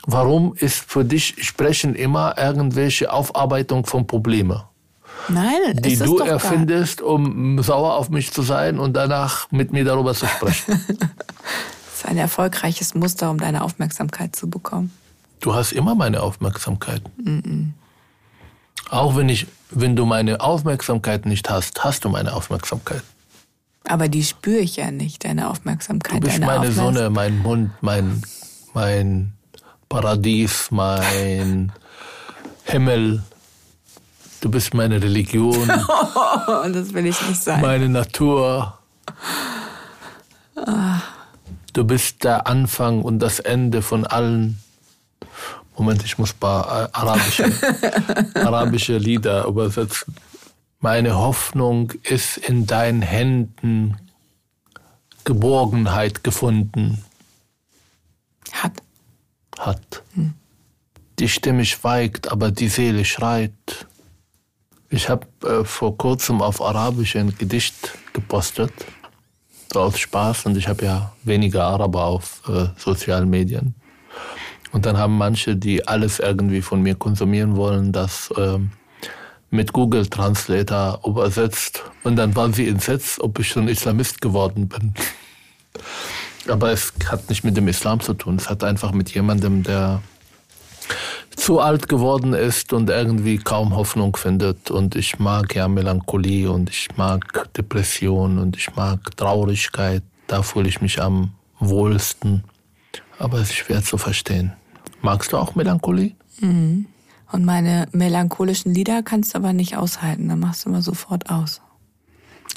Warum ist für dich Sprechen immer irgendwelche Aufarbeitung von Problemen? Nein, die du erfindest, um sauer auf mich zu sein und danach mit mir darüber zu sprechen. Das ist ein erfolgreiches Muster, um deine Aufmerksamkeit zu bekommen. Du hast immer meine Aufmerksamkeit. Mm-mm. Auch wenn du meine Aufmerksamkeit nicht hast, hast du meine Aufmerksamkeit. Aber die spüre ich ja nicht, deine Aufmerksamkeit. Du bist meine Sonne, mein Mund, mein Paradies, mein Himmel. Du bist meine Religion. Das will ich nicht sein. Meine Natur. Du bist der Anfang und das Ende von allen. Moment, ich muss ein paar arabische Lieder übersetzen. Meine Hoffnung ist in deinen Händen Geborgenheit gefunden. Hat. Die Stimme schweigt, aber die Seele schreit. Ich habe vor kurzem auf Arabisch ein Gedicht gepostet, so aus Spaß, und ich habe ja weniger Araber auf sozialen Medien. Und dann haben manche, die alles irgendwie von mir konsumieren wollen, das mit Google Translator übersetzt. Und dann waren sie entsetzt, ob ich schon Islamist geworden bin. Aber es hat nicht mit dem Islam zu tun. Es hat einfach mit jemandem, der zu alt geworden ist und irgendwie kaum Hoffnung findet. Und ich mag ja Melancholie und ich mag Depression und ich mag Traurigkeit. Da fühle ich mich am wohlsten. Aber es ist schwer zu verstehen. Magst du auch Melancholie? Mhm. Und meine melancholischen Lieder kannst du aber nicht aushalten. Dann machst du immer sofort aus.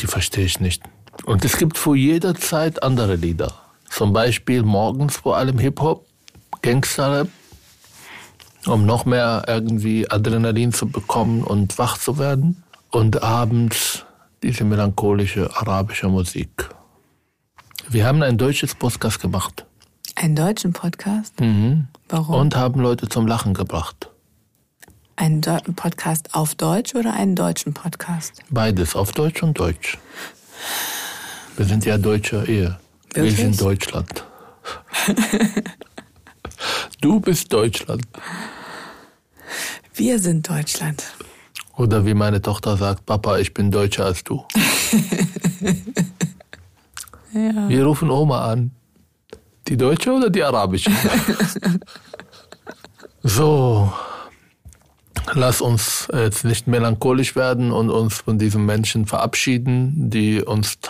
Die verstehe ich nicht. Und es gibt vor jeder Zeit andere Lieder. Zum Beispiel morgens vor allem Hip-Hop, Gangster-Rap, um noch mehr irgendwie Adrenalin zu bekommen und wach zu werden. Und abends diese melancholische arabische Musik. Wir haben ein deutsches Podcast gemacht. Einen deutschen Podcast? Mhm. Warum? Und haben Leute zum Lachen gebracht. Einen Podcast auf Deutsch oder einen deutschen Podcast? Beides, auf Deutsch und Deutsch. Wir sind ja deutscher Ehe. Wirklich? Wir sind Deutschland. Du bist Deutschland. Wir sind Deutschland. Oder wie meine Tochter sagt, Papa, ich bin deutscher als du. Ja. Wir rufen Oma an. Die deutsche oder die arabische? So, lass uns jetzt nicht melancholisch werden und uns von diesen Menschen verabschieden, die uns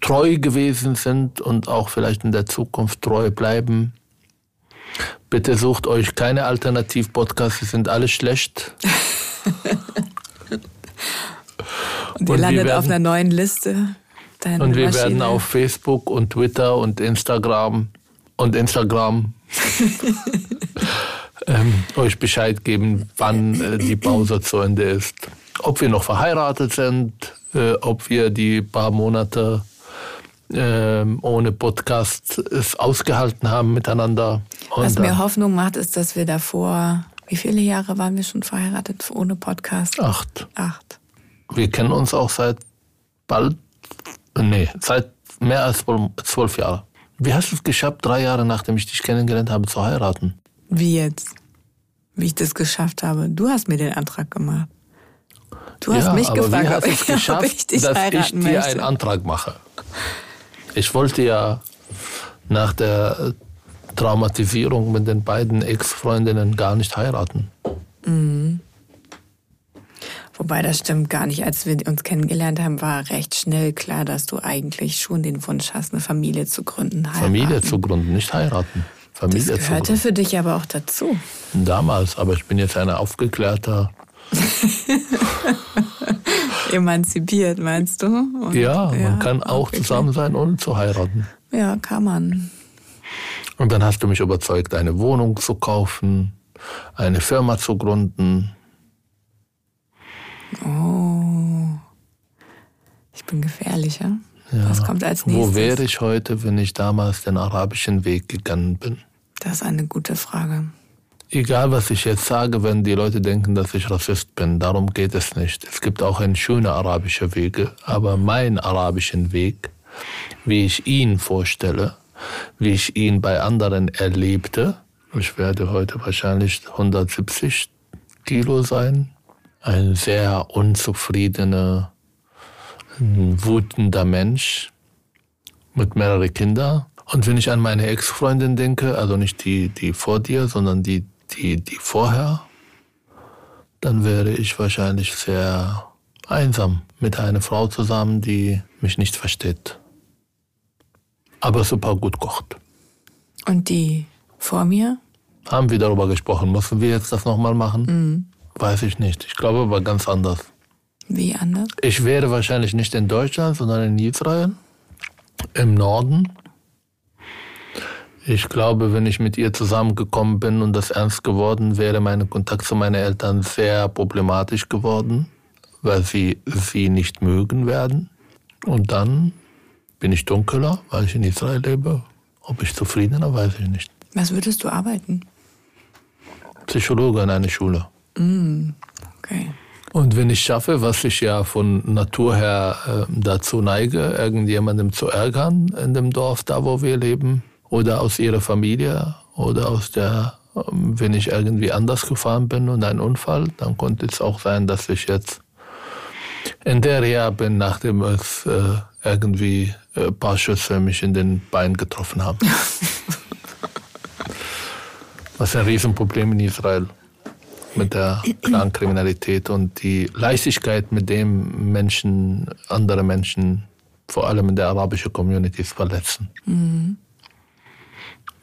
treu gewesen sind und auch vielleicht in der Zukunft treu bleiben. Bitte sucht euch keine Alternativ-Podcasts, sie sind alle schlecht. Und ihr landet auf einer neuen Liste. Und wir werden auf Facebook und Twitter und Instagram euch Bescheid geben, wann die Pause zu Ende ist. Ob wir noch verheiratet sind, ob wir die paar Monate ohne Podcast es ausgehalten haben miteinander. Und was mir Hoffnung macht, ist, dass wir davor, wie viele Jahre waren wir schon verheiratet ohne Podcast? 8. Wir kennen uns auch seit mehr als 12 Jahren. Wie hast du es geschafft, 3 Jahre nachdem ich dich kennengelernt habe, zu heiraten? Wie jetzt? Wie ich das geschafft habe? Du hast mir den Antrag gemacht. Du hast mich gefragt, ob ich dich heiraten möchte. Dass ich dir einen Antrag mache. Ich wollte ja nach der Traumatisierung mit den beiden Ex-Freundinnen gar nicht heiraten. Mhm. Wobei, das stimmt gar nicht. Als wir uns kennengelernt haben, war recht schnell klar, dass du eigentlich schon den Wunsch hast, eine Familie zu gründen. Heiraten. Familie zu gründen, nicht heiraten. Familie das gehörte für dich aber auch dazu. Damals, aber ich bin jetzt eine aufgeklärte... Emanzipiert, meinst du? Und man kann auch zusammen sein, ohne zu heiraten. Ja, kann man. Und dann hast du mich überzeugt, eine Wohnung zu kaufen, eine Firma zu gründen. Oh, ich bin gefährlich, ja? Was kommt als nächstes? Wo wäre ich heute, wenn ich damals den arabischen Weg gegangen bin? Das ist eine gute Frage. Egal, was ich jetzt sage, wenn die Leute denken, dass ich Rassist bin, darum geht es nicht. Es gibt auch einen schönen arabischen Weg, aber meinen arabischen Weg, wie ich ihn vorstelle, wie ich ihn bei anderen erlebte, ich werde heute wahrscheinlich 170 Kilo sein, ein sehr unzufriedener, wütender Mensch mit mehreren Kindern. Und wenn ich an meine Ex-Freundin denke, also nicht die vor dir, sondern die vorher, dann wäre ich wahrscheinlich sehr einsam mit einer Frau zusammen, die mich nicht versteht, aber super gut kocht. Und die vor mir? Haben wir darüber gesprochen. Müssen wir jetzt das nochmal machen? Mhm. Weiß ich nicht. Ich glaube, war ganz anders. Wie anders? Ich wäre wahrscheinlich nicht in Deutschland, sondern in Israel, im Norden. Ich glaube, wenn ich mit ihr zusammengekommen bin und das ernst geworden wäre, mein Kontakt zu meinen Eltern sehr problematisch geworden, weil sie nicht mögen werden. Und dann bin ich dunkler, weil ich in Israel lebe. Ob ich zufriedener, weiß ich nicht. Was würdest du arbeiten? Psychologe in einer Schule. Okay. Und wenn ich schaffe, was ich ja von Natur her dazu neige, irgendjemandem zu ärgern in dem Dorf, da wo wir leben, oder aus ihrer Familie oder wenn ich irgendwie anders gefahren bin und ein Unfall, dann konnte es auch sein, dass ich jetzt in der Reha bin, nachdem es irgendwie ein paar Schüsse mich in den Bein getroffen haben. Was ein Riesenproblem in Israel mit der Clankriminalität und die Leichtigkeit, mit dem Menschen, andere Menschen, vor allem in der arabischen Community, verletzen. Mhm.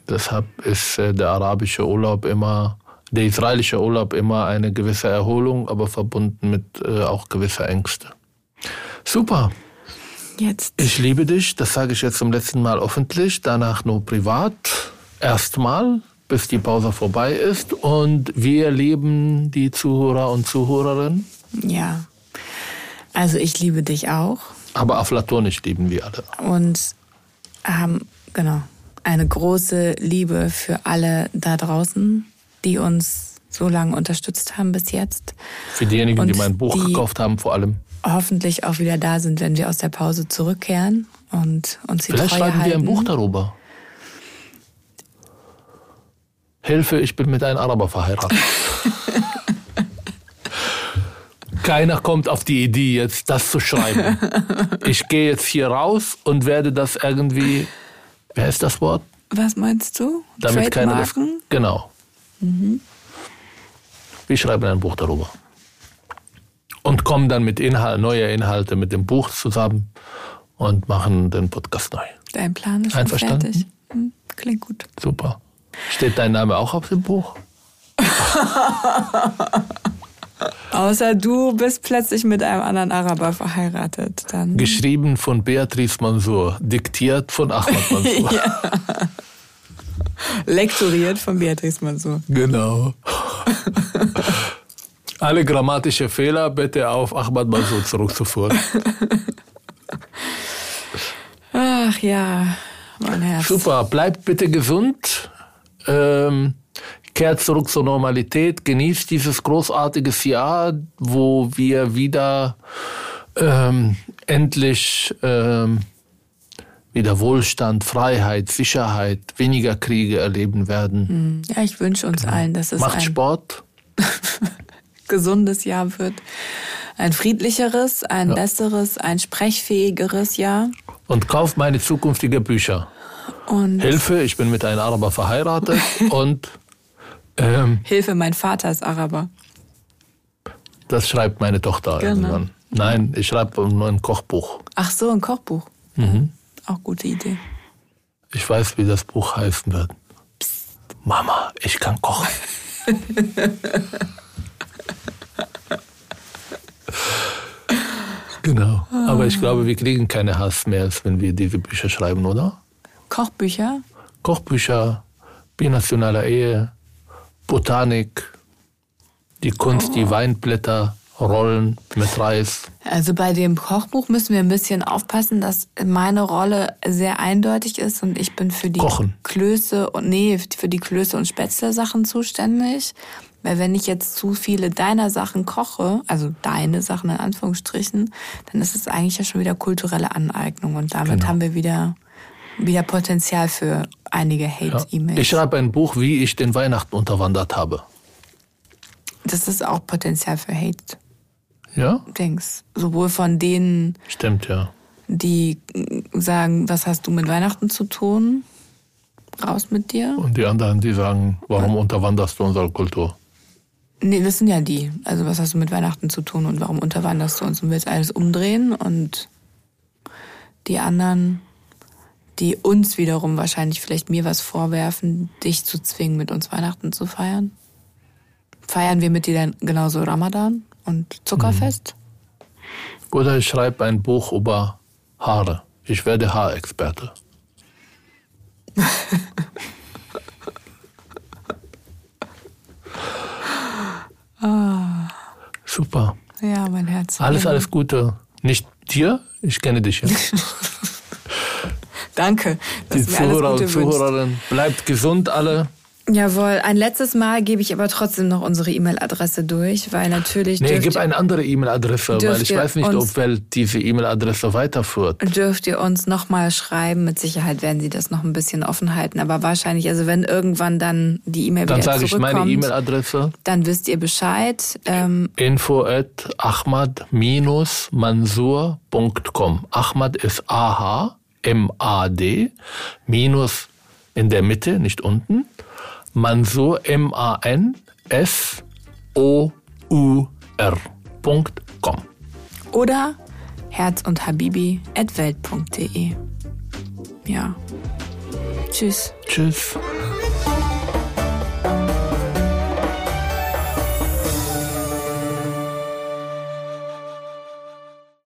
Deshalb ist der israelische Urlaub immer eine gewisse Erholung, aber verbunden mit auch gewisser Ängste. Super. Jetzt. Ich liebe dich, das sage ich jetzt zum letzten Mal öffentlich, danach nur privat. Erstmal, bis die Pause vorbei ist. Und wir lieben die Zuhörer und Zuhörerinnen. Ja, also ich liebe dich auch. Aber aflatonisch lieben wir alle. Und genau. Eine große Liebe für alle da draußen, die uns so lange unterstützt haben bis jetzt. Für diejenigen, die mein Buch gekauft haben, vor allem. Hoffentlich auch wieder da sind, wenn wir aus der Pause zurückkehren und uns die Treue halten. Vielleicht schreiben wir ein Buch darüber. Hilfe, ich bin mit einem Araber verheiratet. Keiner kommt auf die Idee, jetzt das zu schreiben. Ich gehe jetzt hier raus und werde das irgendwie... Wer ist das Wort? Was meinst du? Damit keine Marken? Genau. Mhm. Wir schreiben ein Buch darüber. Und kommen dann mit neue Inhalte mit dem Buch zusammen und machen den Podcast neu. Dein Plan ist schon fertig. Einverstanden? Klingt gut. Super. Steht dein Name auch auf dem Buch? Außer du bist plötzlich mit einem anderen Araber verheiratet. Dann. Geschrieben von Beatrice Mansour, diktiert von Ahmad Mansour. Ja. Lektoriert von Beatrice Mansour. Genau. Alle grammatischen Fehler bitte auf Ahmad Mansour zurückzuführen. Ach ja, mein Herz. Super, bleibt bitte gesund. Kehrt zurück zur Normalität, genießt dieses großartige Jahr, wo wir wieder endlich wieder Wohlstand, Freiheit, Sicherheit, weniger Kriege erleben werden. Ja, ich wünsche uns allen, dass es macht Sport. gesundes Jahr wird. Ein friedlicheres, ein besseres, ein sprechfähigeres Jahr. Und kauft meine zukünftigen Bücher. Und Hilfe, ich bin mit einem Araber verheiratet und Hilfe, mein Vater ist Araber. Das schreibt meine Tochter irgendwann. Nein, ich schreibe nur ein Kochbuch. Ach so, ein Kochbuch. Mhm. Auch gute Idee. Ich weiß, wie das Buch heißen wird. Psst. Mama, ich kann kochen. Genau. Aber ich glaube, wir kriegen keine Hass mehr, als wenn wir diese Bücher schreiben, oder? Kochbücher? Kochbücher, binationale Ehe, Botanik, die Kunst, die Weinblätter rollen mit Reis. Also bei dem Kochbuch müssen wir ein bisschen aufpassen, dass meine Rolle sehr eindeutig ist und ich bin für die Klöße und für die Klöße und Spätzle-Sachen zuständig. Weil wenn ich jetzt zu viele deiner Sachen koche, also deine Sachen in Anführungsstrichen, dann ist es eigentlich ja schon wieder kulturelle Aneignung. Und damit haben wir wieder Potenzial für einige Hate-E-Mails. Ich schreibe ein Buch, wie ich den Weihnachten unterwandert habe. Das ist auch Potenzial für Hate. Ja? Dings. Sowohl von denen, die sagen, was hast du mit Weihnachten zu tun? Raus mit dir. Und die anderen, die sagen, warum unterwanderst du unsere Kultur? Nee, das sind ja die. Also was hast du mit Weihnachten zu tun und warum unterwanderst du uns und willst alles umdrehen? Und die anderen, die uns wiederum wahrscheinlich vielleicht mir was vorwerfen, dich zu zwingen, mit uns Weihnachten zu feiern. Feiern wir mit dir dann genauso Ramadan und Zuckerfest? Mhm. Oder ich schreibe ein Buch über Haare. Ich werde Haarexperte. Super. Ja, mein Herz. Alles Gute. Nicht dir, ich kenne dich jetzt. Danke. Die Zuhörer und Zuhörerinnen, bleibt gesund alle. Jawohl, ein letztes Mal gebe ich aber trotzdem noch unsere E-Mail-Adresse durch, weil natürlich... Nee, gib eine andere E-Mail-Adresse, weil ich weiß nicht, ob Welt diese E-Mail-Adresse weiterführt. Dürft ihr uns nochmal schreiben, mit Sicherheit werden sie das noch ein bisschen offen halten, aber wahrscheinlich, also wenn irgendwann dann die E-Mail wieder zurückkommt... Dann sage ich meine E-Mail-Adresse. Dann wisst ihr Bescheid. info@ahmad-mansur.com. Ahmad ist A-H-M-A-D minus in der Mitte, nicht unten. Mansour, mansour.com. Oder herzundhabibi@welt.de. Ja. Tschüss. Tschüss.